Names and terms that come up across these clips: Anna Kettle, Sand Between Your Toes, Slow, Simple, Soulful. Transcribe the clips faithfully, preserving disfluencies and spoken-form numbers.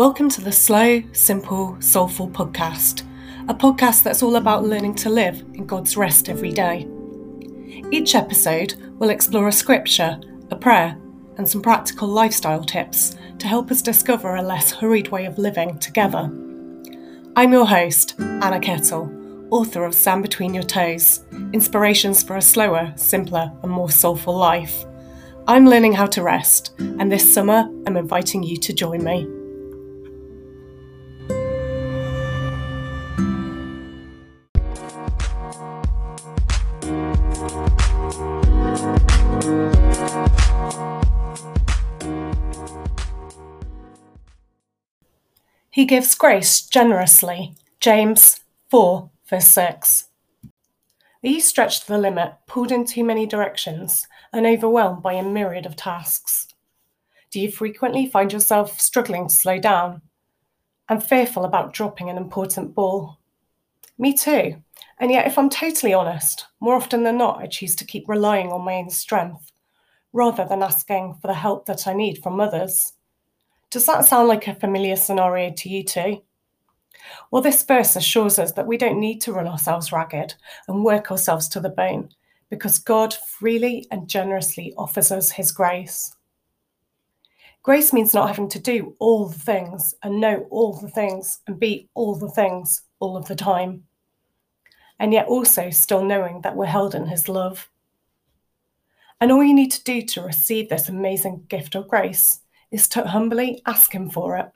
Welcome to the Slow, Simple, Soulful podcast, a podcast that's all about learning to live in God's rest every day. Each episode will explore a scripture, a prayer, and some practical lifestyle tips to help us discover a less hurried way of living together. I'm your host, Anna Kettle, author of Sand Between Your Toes, Inspirations for a Slower, Simpler, and More Soulful Life. I'm learning how to rest, and this summer I'm inviting you to join me. He gives grace generously, James four, verse six. Are you stretched to the limit, pulled in too many directions, and overwhelmed by a myriad of tasks? Do you frequently find yourself struggling to slow down and fearful about dropping an important ball? Me too, and yet if I'm totally honest, more often than not I choose to keep relying on my own strength, rather than asking for the help that I need from others. Does that sound like a familiar scenario to you too? Well, this verse assures us that we don't need to run ourselves ragged and work ourselves to the bone, because God freely and generously offers us his grace. Grace means not having to do all the things and know all the things and be all the things all of the time, and yet also still knowing that we're held in his love. And all you need to do to receive this amazing gift of grace is to humbly ask him for it.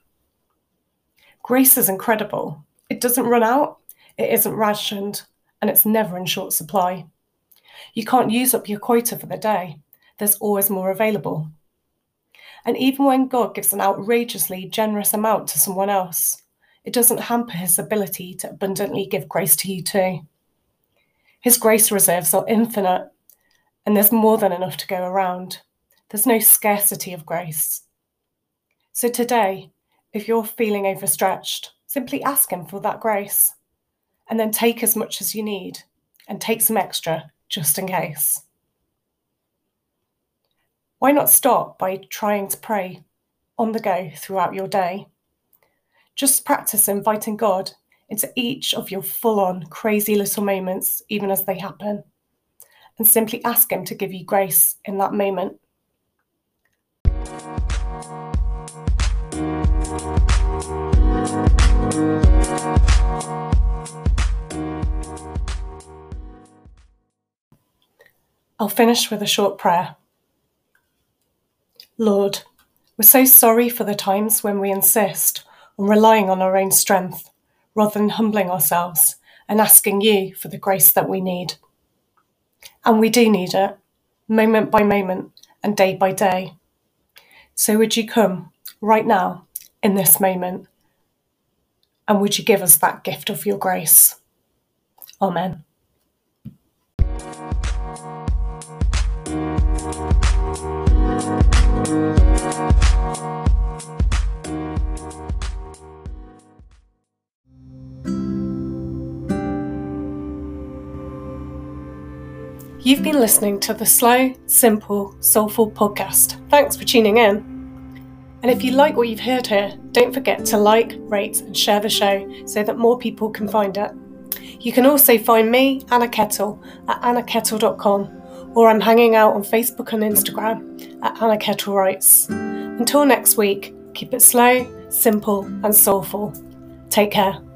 Grace is incredible. It doesn't run out, it isn't rationed, and it's never in short supply. You can't use up your quota for the day. There's always more available. And even when God gives an outrageously generous amount to someone else, it doesn't hamper his ability to abundantly give grace to you too. His grace reserves are infinite, and there's more than enough to go around. There's no scarcity of grace. So today, if you're feeling overstretched, simply ask him for that grace, and then take as much as you need, and take some extra just in case. Why not start by trying to pray on the go throughout your day? Just practice inviting God into each of your full-on crazy little moments, even as they happen, and simply ask him to give you grace in that moment. I'll finish with a short prayer. Lord, we're so sorry for the times when we insist on relying on our own strength rather than humbling ourselves and asking you for the grace that we need. And we do need it, moment by moment and day by day. So would you come right now in this moment, and would you give us that gift of your grace? Amen. You've been listening to the Slow, Simple, Soulful podcast. Thanks for tuning in. And if you like what you've heard here, don't forget to like, rate and share the show so that more people can find it. You can also find me, Anna Kettle, at anna kettle dot com, or I'm hanging out on Facebook and Instagram at Anna Kettle Writes. Until next week, keep it slow, simple and soulful. Take care.